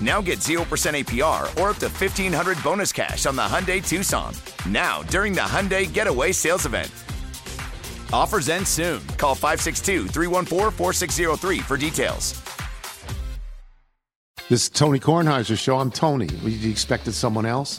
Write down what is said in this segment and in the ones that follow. Now get 0% APR or up to $1,500 bonus cash on the Hyundai Tucson. Now, during the Hyundai Getaway Sales Event. Offers end soon. Call 562-314-4603 for details. This is Tony Kornheiser's show. I'm Tony. You expected someone else?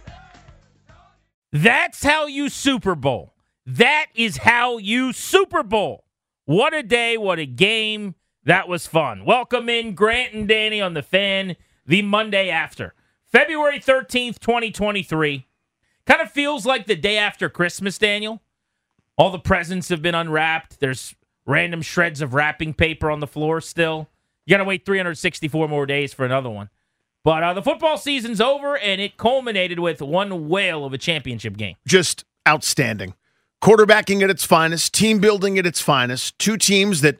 That's how you Super Bowl. That is how you Super Bowl. What a day, what a game. That was fun. Welcome in Grant and Danny on The Fan, the Monday after. February 13th, 2023. Kind of feels like the day after Christmas, Daniel. All the presents have been unwrapped. There's random shreds of wrapping paper on the floor still. You got to wait 364 more days for another one. But the football season's over, and it culminated with one whale of a championship game. Just outstanding. Quarterbacking at its finest, team building at its finest. Two teams that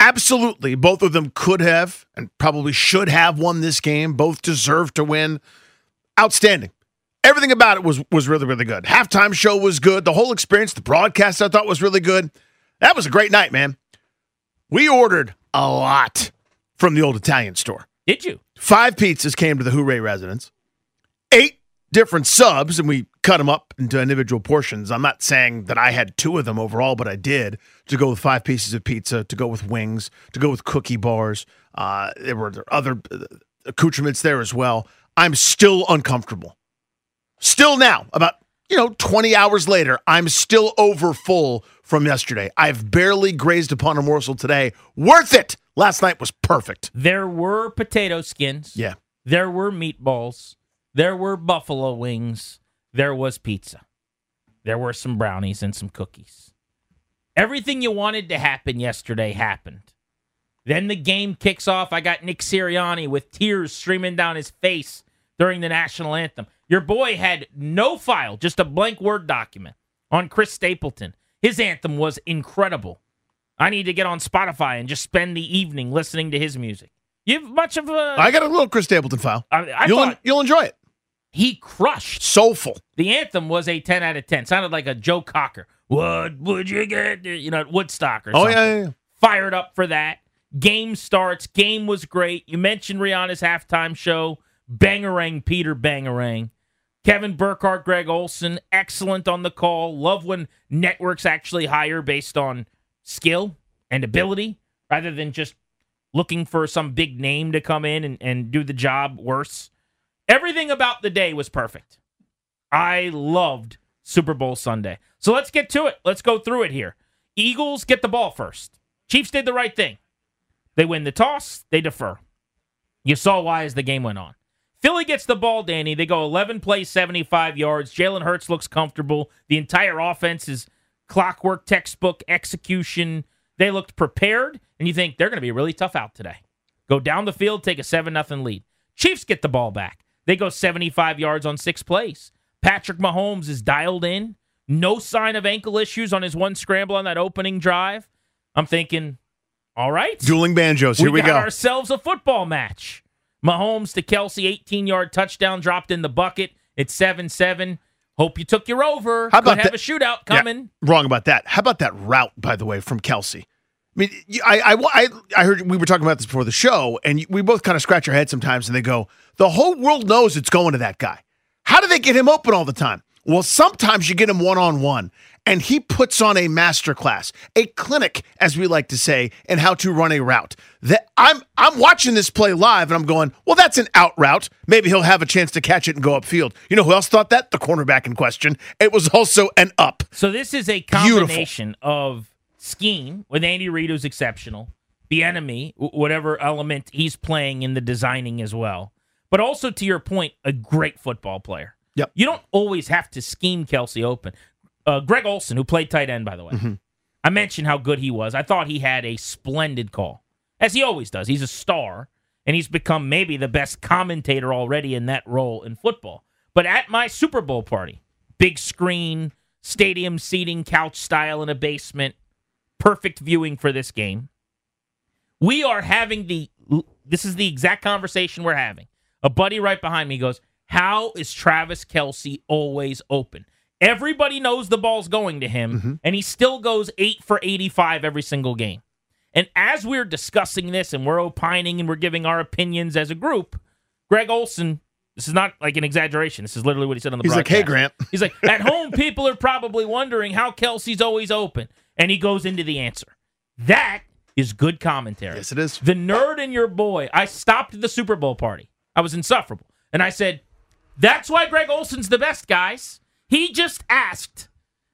absolutely, both of them could have and probably should have won this game. Both deserve to win. Outstanding. Everything about it was really, really good. Halftime show was good. The whole experience, the broadcast, I thought was really good. That was a great night, man. We ordered a lot from the old Italian store. Did you? 5 pizzas came to the Hooray residence, 8 different subs, and we cut them up into individual portions. I'm not saying that I had 2 of them overall, but I did, to go with 5 pieces of pizza, to go with wings, to go with cookie bars. There were other accoutrements there as well. I'm still uncomfortable. Still now, about 20 hours later, I'm still over full from yesterday. I've barely grazed upon a morsel today. Worth it! Last night was perfect. There were potato skins. Yeah. There were meatballs. There were buffalo wings. There was pizza. There were some brownies and some cookies. Everything you wanted to happen yesterday happened. Then the game kicks off. I got Nick Sirianni with tears streaming down his face during the national anthem. Your boy had no file, just a blank Word document on Chris Stapleton. His anthem was incredible. I need to get on Spotify and just spend the evening listening to his music. You have much of a... I got a little Chris Stapleton file. You'll enjoy it. He crushed. Soulful. The anthem was a 10 out of 10. Sounded like a Joe Cocker. What would you get? At Woodstock or something. Oh, yeah. Fired up for that. Game starts. Game was great. You mentioned Rihanna's halftime show. Bangarang, Peter Bangarang. Kevin Burkhart, Greg Olsen. Excellent on the call. Love when networks actually hire based on skill and ability rather than just looking for some big name to come in and do the job worse. Everything about the day was perfect. I loved Super Bowl Sunday. So let's get to it. Let's go through it here. Eagles get the ball first. Chiefs did the right thing. They win the toss. They defer. You saw why as the game went on. Philly gets the ball, Danny. They go 11 plays, 75 yards. Jalen Hurts looks comfortable. The entire offense is clockwork, textbook, execution. They looked prepared, and you think they're going to be really tough out today. Go down the field, take a 7-0 lead. Chiefs get the ball back. They go 75 yards on 6 plays. Patrick Mahomes is dialed in. No sign of ankle issues on his one scramble on that opening drive. I'm thinking, all right. Dueling banjos, here we go. We got ourselves a football match. Mahomes to Kelce, 18-yard touchdown dropped in the bucket. It's 7-7. Hope you took your over. How about Could have a shootout coming. Yeah, wrong about that. How about that route, by the way, from Kelce? I mean, I heard we were talking about this before the show, and we both kind of scratch our head sometimes, and they go, the whole world knows it's going to that guy. How do they get him open all the time? Well, sometimes you get him one-on-one, and he puts on a masterclass, a clinic, as we like to say, in how to run a route. That I'm watching this play live, and I'm going, well, that's an out route. Maybe he'll have a chance to catch it and go upfield. You know who else thought that? The cornerback in question. It was also an up. So this is a combination of scheme with Andy Reid, who's exceptional, Bieniemy, whatever element he's playing in the designing as well, but also, to your point, a great football player. Yep. You don't always have to scheme Kelce open. Greg Olsen, who played tight end, by the way, I mentioned how good he was. I thought he had a splendid call, as he always does. He's a star, and he's become maybe the best commentator already in that role in football. But at my Super Bowl party, big screen, stadium seating, couch style in a basement, perfect viewing for this game, we are having this is the exact conversation we're having. A buddy right behind me goes, how is Travis Kelce always open? Everybody knows the ball's going to him, and he still goes 8 for 85 every single game. And as we're discussing this and we're opining and we're giving our opinions as a group, Greg Olsen, this is not like an exaggeration. This is literally what he said on the broadcast. He's like, hey, Grant. He's like, at home, people are probably wondering how Kelce's always open. And he goes into the answer. That is good commentary. Yes, it is. The nerd in your boy. I stopped at the Super Bowl party. I was insufferable. And I said, that's why Greg Olsen's the best, guys. He just asked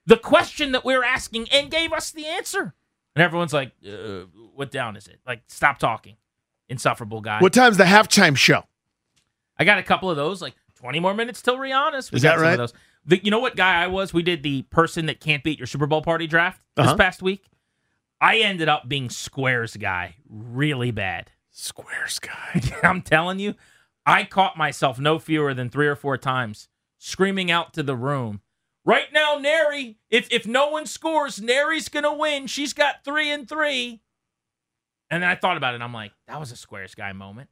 the question that we were asking and gave us the answer. And everyone's like, what down is it? Like, stop talking, insufferable guy. What time's the halftime show? I got a couple of those, like 20 more minutes till Rihanna's. Is that right? Of those. You know what guy I was? We did the person that can't beat your Super Bowl party draft this past week. I ended up being Squares guy really bad. Squares guy. I'm telling you. I caught myself no fewer than 3 or 4 times screaming out to the room, right now, Nary, if no one scores, Nary's going to win. She's got 3 and 3. And then I thought about it, and I'm like, that was a Squares guy moment.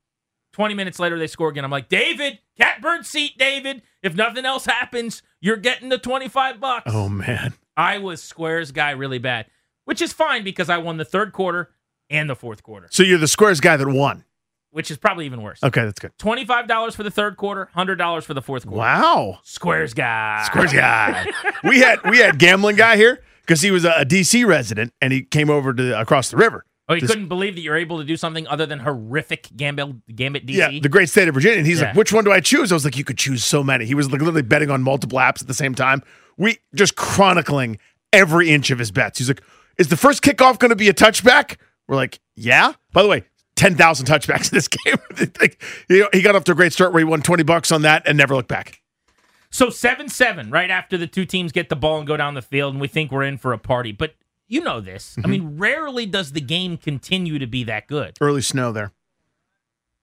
20 minutes later, they score again. I'm like, David, catbird seat, David. If nothing else happens, you're getting the $25. Oh, man. I was Squares guy really bad, which is fine because I won the third quarter and the fourth quarter. So you're the Squares guy that won. Which is probably even worse. Okay, that's good. $25 for the third quarter, $100 for the fourth quarter. Wow. Squares guy. Squares guy. We had gambling guy here because he was a D.C. resident, and he came over to across the river. Oh, he couldn't believe that you're able to do something other than horrific gambit D.C.? Yeah, the great state of Virginia. And he's like, which one do I choose? I was like, you could choose so many. He was like literally betting on multiple apps at the same time. We just chronicling every inch of his bets. He's like, is the first kickoff going to be a touchback? We're like, yeah. By the way, 10,000 touchbacks in this game. He got off to a great start where he won $20 on that and never looked back. So 7-7, right after the two teams get the ball and go down the field, and we think we're in for a party. But you know this. I mean, rarely does the game continue to be that good. Early snow there.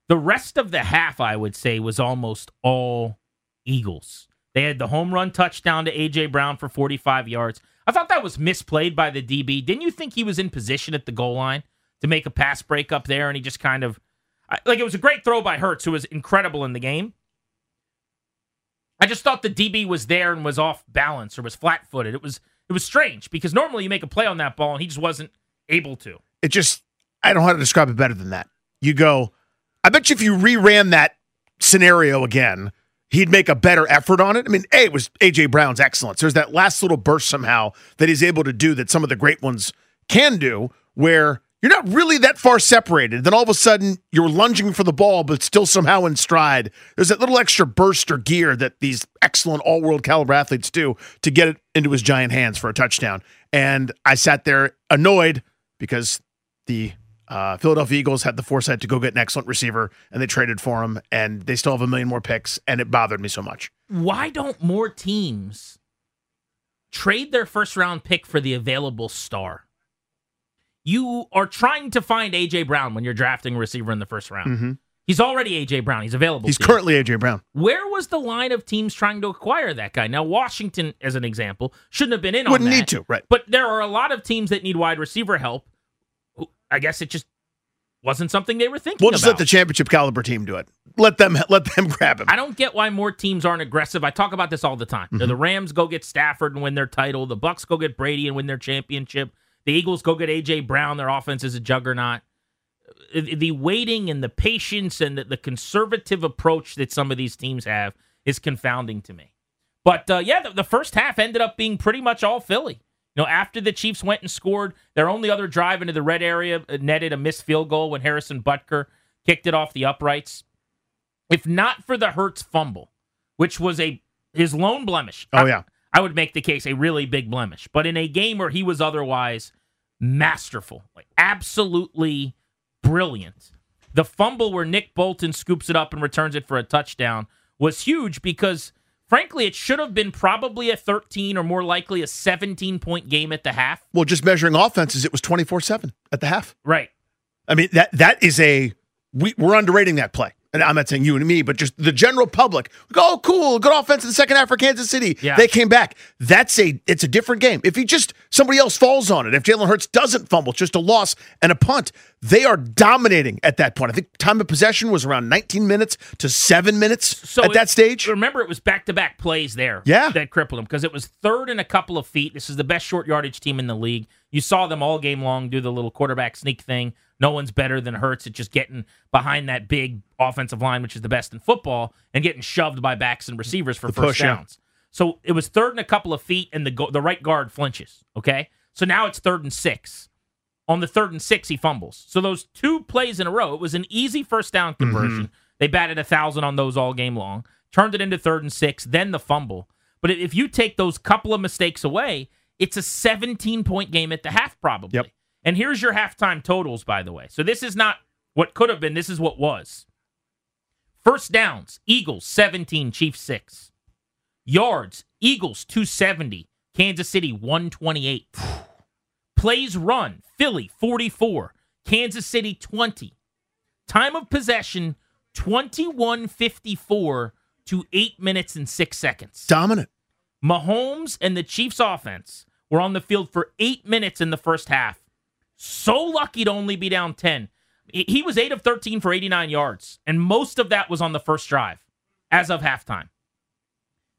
The rest of the half, I would say, was almost all Eagles. They had the home run touchdown to A.J. Brown for 45 yards. I thought that was misplayed by the DB. Didn't you think he was in position at the goal line to make a pass break up there, and he just kind of... Like, it was a great throw by Hurts, who was incredible in the game. I just thought the DB was there and was off balance or was flat-footed. It was strange, because normally you make a play on that ball, and he just wasn't able to. It just... I don't know how to describe it better than that. You go, I bet you if you re-ran that scenario again, he'd make a better effort on it. I mean, A, it was A.J. Brown's excellence. There's that last little burst somehow that he's able to do that some of the great ones can do, where... You're not really that far separated. Then all of a sudden, you're lunging for the ball, but still somehow in stride. There's that little extra burst or gear that these excellent all-world caliber athletes do to get it into his giant hands for a touchdown. And I sat there annoyed because the Philadelphia Eagles had the foresight to go get an excellent receiver, and they traded for him, and they still have a million more picks, and it bothered me so much. Why don't more teams trade their first-round pick for the available star? You are trying to find A.J. Brown when you're drafting a receiver in the first round. He's already A.J. Brown. He's available. He's currently A.J. Brown. Where was the line of teams trying to acquire that guy? Now, Washington, as an example, shouldn't have been in on that. Wouldn't need to, right. But there are a lot of teams that need wide receiver help. I guess it just wasn't something they were thinking about. We'll just let the championship caliber team do it. Let them grab him. I don't get why more teams aren't aggressive. I talk about this all the time. The Rams go get Stafford and win their title. The Bucks go get Brady and win their championship. The Eagles go get A.J. Brown. Their offense is a juggernaut. The waiting and the patience and the conservative approach that some of these teams have is confounding to me. But, the first half ended up being pretty much all Philly. You know, after the Chiefs went and scored, their only other drive into the red area netted a missed field goal when Harrison Butker kicked it off the uprights. If not for the Hurts fumble, which was his lone blemish. Oh, yeah. I would make the case a really big blemish. But in a game where he was otherwise masterful, like absolutely brilliant, the fumble where Nick Bolton scoops it up and returns it for a touchdown was huge because, frankly, it should have been probably a 13 or more likely a 17-point game at the half. Well, just measuring offenses, it was 24-7 at the half. Right. I mean, that is we're underrating that play. And I'm not saying you and me, but just the general public. We go, oh, cool, good offense in the second half for Kansas City. Yeah. They came back. It's a different game. If somebody else falls on it, if Jalen Hurts doesn't fumble, just a loss and a punt, they are dominating at that point. I think time of possession was around 19 minutes to 7 minutes that stage. Remember, it was back-to-back plays there that crippled them because it was third and a couple of feet. This is the best short yardage team in the league. You saw them all game long do the little quarterback sneak thing. No one's better than Hurts at just getting behind that big offensive line, which is the best in football, and getting shoved by backs and receivers for first downs. So it was third and a couple of feet, and the right guard flinches, okay? So now it's 3rd and 6. On the 3rd and 6, he fumbles. So those two plays in a row, it was an easy first down conversion. Mm-hmm. They batted 1,000 on those all game long, turned it into 3rd and 6, then the fumble. But if you take those couple of mistakes away, it's a 17-point game at the half, probably. Yep. And here's your halftime totals, by the way. So this is not what could have been. This is what was. First downs, Eagles, 17, Chiefs, 6. Yards, Eagles, 270, Kansas City, 128. Plays run, Philly, 44, Kansas City, 20. Time of possession, 21:54 to 8 minutes and 6 seconds. Dominant. Mahomes and the Chiefs' offense were on the field for 8 minutes in the first half. So lucky to only be down 10. He was 8 of 13 for 89 yards, and most of that was on the first drive as of halftime.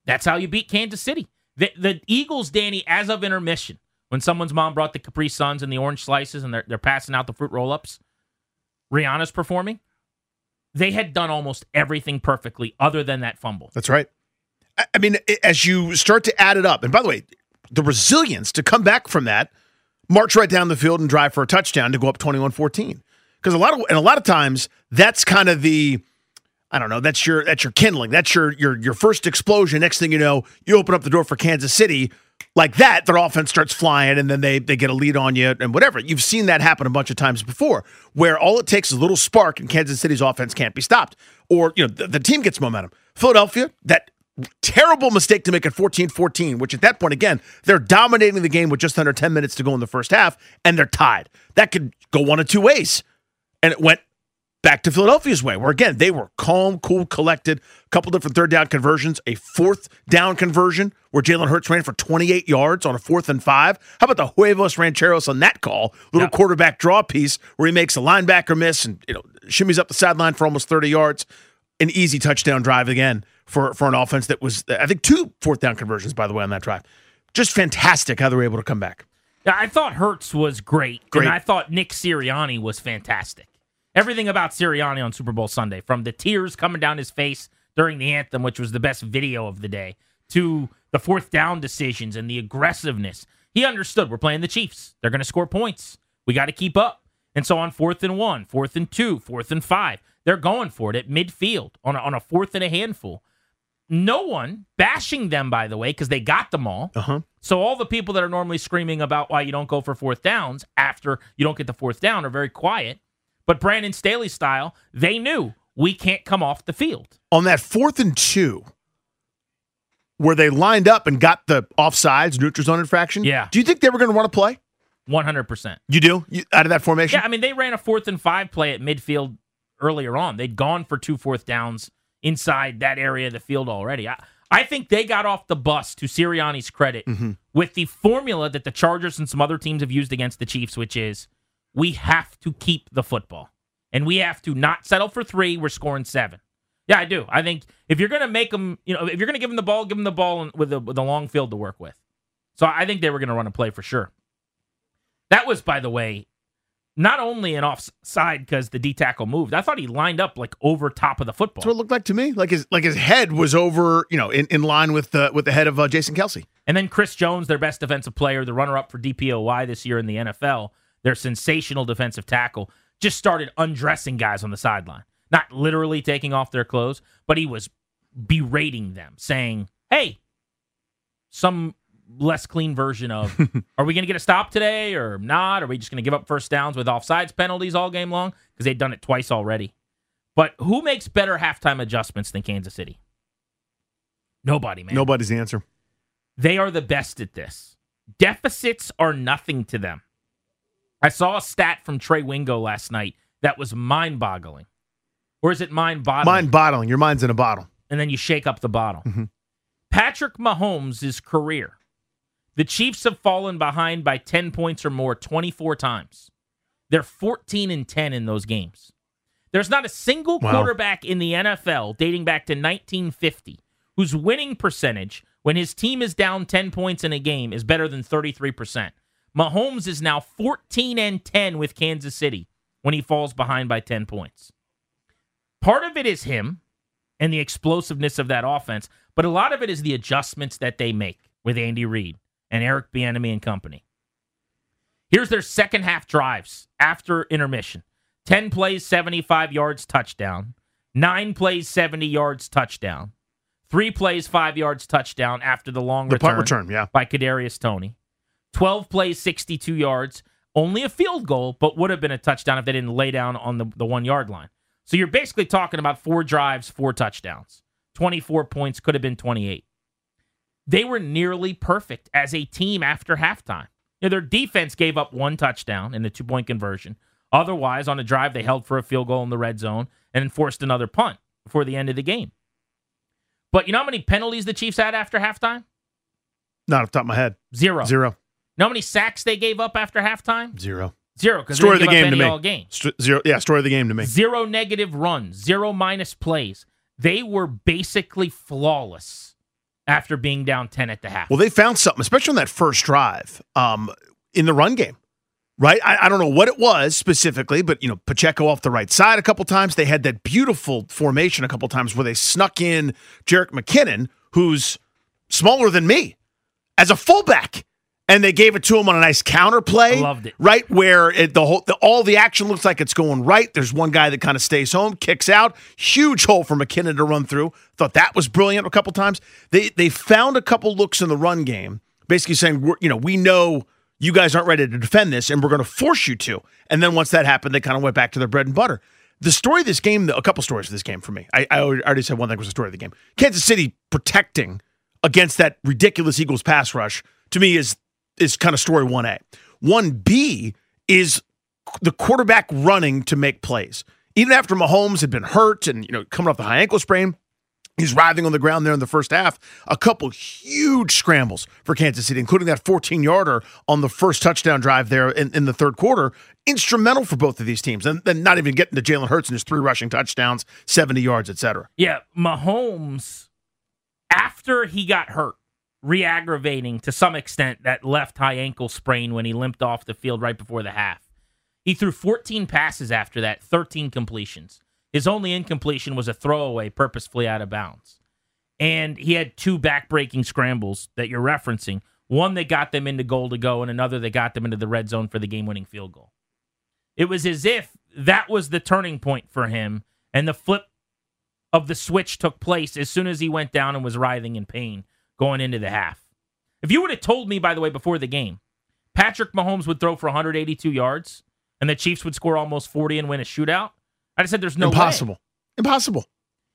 That's how you beat Kansas City. The Eagles, Danny, as of intermission, when someone's mom brought the Capri Suns and the orange slices and they're passing out the fruit roll-ups, Rihanna's performing, they had done almost everything perfectly other than that fumble. That's right. I mean, as you start to add it up, and by the way, the resilience to come back from that, march right down the field and drive for a touchdown to go up 21-14. Because a lot of times that's kind of the, I don't know, that's your kindling, that's your first explosion. Next thing you know, you open up the door for Kansas City like that. Their offense starts flying, and then they get a lead on you and whatever. You've seen that happen a bunch of times before, where all it takes is a little spark, and Kansas City's offense can't be stopped, or the team gets momentum. Philadelphia, that terrible mistake to make at 14-14, which at that point, again, they're dominating the game with just under 10 minutes to go in the first half, and they're tied. That could go one of two ways. And it went back to Philadelphia's way, where, again, they were calm, cool, collected, a couple different third-down conversions, a fourth-down conversion where Jalen Hurts ran for 28 yards on a 4th and 5. How about the Huevos Rancheros on that call? Little quarterback draw piece where he makes a linebacker miss and shimmies up the sideline for almost 30 yards. An easy touchdown drive again for an offense that was, I think, 2 4th-down conversions, by the way, on that drive. Just fantastic how they were able to come back. Yeah, I thought Hurts was great. And I thought Nick Sirianni was fantastic. Everything about Sirianni on Super Bowl Sunday, from the tears coming down his face during the anthem, which was the best video of the day, to the 4th-down decisions and the aggressiveness. He understood we're playing the Chiefs. They're going to score points. We got to keep up. And so on 4th and 1, 4th and 2, 4th and 5, they're going for it at midfield on a 4th and a handful. No one bashing them, by the way, because they got them all. Uh-huh. So all the people that are normally screaming about why you don't go for 4th downs after you don't get the 4th down are very quiet. But Brandon Staley style, they knew we can't come off the field. On that 4th and 2, where they lined up and got the offsides, neutral zone infraction, do you think they were going to want to play? 100%. You do? Out of that formation? Yeah, I mean, they ran a 4th and 5 play at midfield earlier on. They'd gone for 2 4th downs inside that area of the field already. I think they got off the bus, to Sirianni's credit, with the formula that the Chargers and some other teams have used against the Chiefs, which is we have to keep the football, and we have to not settle for 3. We're scoring 7. Yeah, I do. I think if you're going to make them, if you're going to give them the ball with a long field to work with. So I think they were going to run a play for sure. That was, by the way, not only an offside because the D tackle moved. I thought he lined up like over top of the football. That's what it looked like to me. Like his head was over, you know, in line with the head of Jason Kelce. And then Chris Jones, their best defensive player, the runner-up for DPOY this year in the NFL, their sensational defensive tackle, just started undressing guys on the sideline. Not literally taking off their clothes, but he was berating them, saying, hey, some less clean version of, are we going to get a stop today or not? Are we just going to give up first downs with offsides penalties all game long? Because they'd done it twice already. But who makes better halftime adjustments than Kansas City? Nobody, man. Nobody's the answer. They are the best at this. Deficits are nothing to them. I saw a stat from Trey Wingo last night that was mind-boggling. Or is it mind-bottling? Mind-bottling. Your mind's in a bottle. And then you shake up the bottle. Mm-hmm. Patrick Mahomes' career. The Chiefs have fallen behind by 10 points or more 24 times. They're 14-10 in those games. There's not a single quarterback in the NFL dating back to 1950 whose winning percentage when his team is down 10 points in a game is better than 33%. Mahomes is now 14-10 with Kansas City when he falls behind by 10 points. Part of it is him and the explosiveness of that offense, but a lot of it is the adjustments that they make with Andy Reid and Eric Bieniemy and company. Here's their second half drives after intermission. 10 plays, 75 yards, touchdown. 9 plays, 70 yards, touchdown. 3 plays, 5 yards, touchdown after the long return. The punt return, yeah. By Kadarius Toney. 12 plays, 62 yards. Only a field goal, but would have been a touchdown if they didn't lay down on the 1 yard line. So you're basically talking about 4 drives, 4 touchdowns. 24 points, could have been 28. They were nearly perfect as a team after halftime. You know, their defense gave up 1 touchdown in the 2-point conversion. Otherwise, on a drive, they held for a field goal in the red zone and enforced another punt before the end of the game. But you know how many penalties the Chiefs had after halftime? Not off the top of my head. Zero. You know how many sacks they gave up after halftime? Zero. Because they didn't give up any all game. Zero. Yeah, story of the game to me. 0 negative runs. 0 minus plays. They were basically flawless after being down 10 at the half. Well, they found something, especially on that first drive in the run game, right? I don't know what it was specifically, but you know, Pacheco off the right side a couple times. They had that beautiful formation a couple times where they snuck in Jerick McKinnon, who's smaller than me, as a fullback. And they gave it to him on a nice counter play. I loved it. Right where all the action looks like it's going right. There's one guy that kind of stays home, kicks out. Huge hole for McKinnon to run through. Thought that was brilliant a couple times. They found a couple looks in the run game, basically saying, we know you guys aren't ready to defend this, and we're going to force you to. And then once that happened, they kind of went back to their bread and butter. The story of this game, a couple stories of this game for me. I already said one thing was the story of the game. Kansas City protecting against that ridiculous Eagles pass rush, to me, is kind of story 1A. 1B is the quarterback running to make plays. Even after Mahomes had been hurt and coming off the high ankle sprain, he's writhing on the ground there in the first half. A couple huge scrambles for Kansas City, including that 14-yarder on the first touchdown drive there in the third quarter. Instrumental for both of these teams. And then not even getting to Jalen Hurts and his 3 rushing touchdowns, 70 yards, et cetera. Yeah, Mahomes, after he got hurt, re-aggravating to some extent that left high ankle sprain when he limped off the field right before the half. He threw 14 passes after that, 13 completions. His only incompletion was a throwaway purposefully out of bounds. And he had 2 back-breaking scrambles that you're referencing, one that got them into goal to go and another that got them into the red zone for the game-winning field goal. It was as if that was the turning point for him, and the flip of the switch took place as soon as he went down and was writhing in pain going into the half. If you would have told me, by the way, before the game, Patrick Mahomes would throw for 182 yards and the Chiefs would score almost 40 and win a shootout, I just said there's no way. Impossible.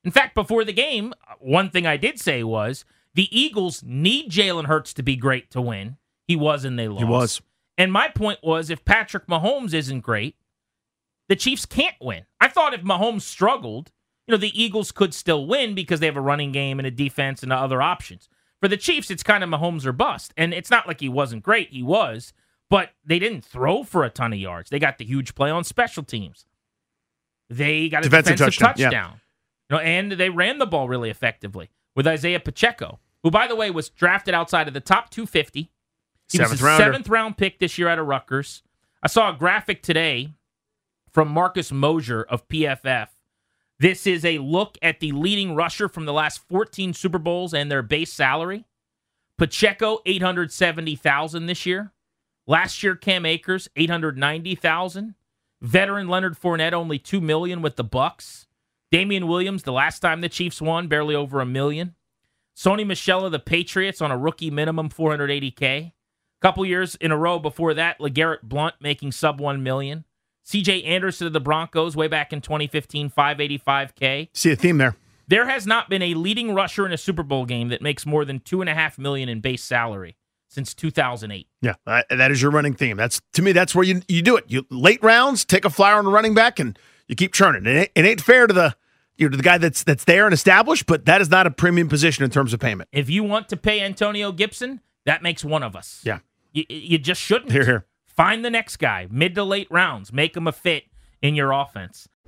In fact, before the game, one thing I did say was the Eagles need Jalen Hurts to be great to win. He was, and they lost. He was. And my point was, if Patrick Mahomes isn't great, the Chiefs can't win. I thought if Mahomes struggled, the Eagles could still win because they have a running game and a defense and other options. For the Chiefs, it's kind of Mahomes or bust. And it's not like he wasn't great. He was. But they didn't throw for a ton of yards. They got the huge play on special teams. They got a defensive touchdown. Yeah. And they ran the ball really effectively with Isaiah Pacheco, who, by the way, was drafted outside of the top 250. He was a seventh-round pick this year out of Rutgers. I saw a graphic today from Marcus Mosier of PFF. This is a look at the leading rusher from the last 14 Super Bowls and their base salary. Pacheco, $870,000 this year. Last year, Cam Akers, $890,000. Veteran Leonard Fournette, only $2 million with the Bucks. Damian Williams, the last time the Chiefs won, barely over $1 million. Sony Michel of the Patriots on a rookie minimum, $480K. Couple years in a row before that, LeGarrette Blount making sub $1 million. C.J. Anderson of the Broncos way back in 2015, $585K. See a theme there. There has not been a leading rusher in a Super Bowl game that makes more than $2.5 million in base salary since 2008. Yeah, that is your running theme. That's, to me, that's where you do it. You late rounds, take a flyer on a running back, and you keep churning. It ain't fair to the guy that's there and established, but that is not a premium position in terms of payment. If you want to pay Antonio Gibson, that makes one of us. Yeah, you just shouldn't. Here. Find the next guy, mid to late rounds. Make him a fit in your offense.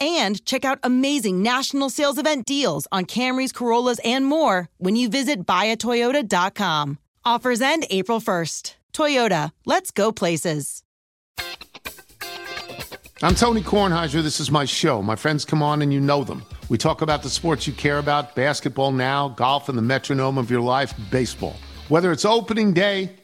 And check out amazing national sales event deals on Camrys, Corollas, and more when you visit buyatoyota.com. Offers end April 1st. Toyota, let's go places. I'm Tony Kornheiser. This is my show. My friends come on and you know them. We talk about the sports you care about, basketball now, golf, and the metronome of your life, baseball. Whether it's opening day,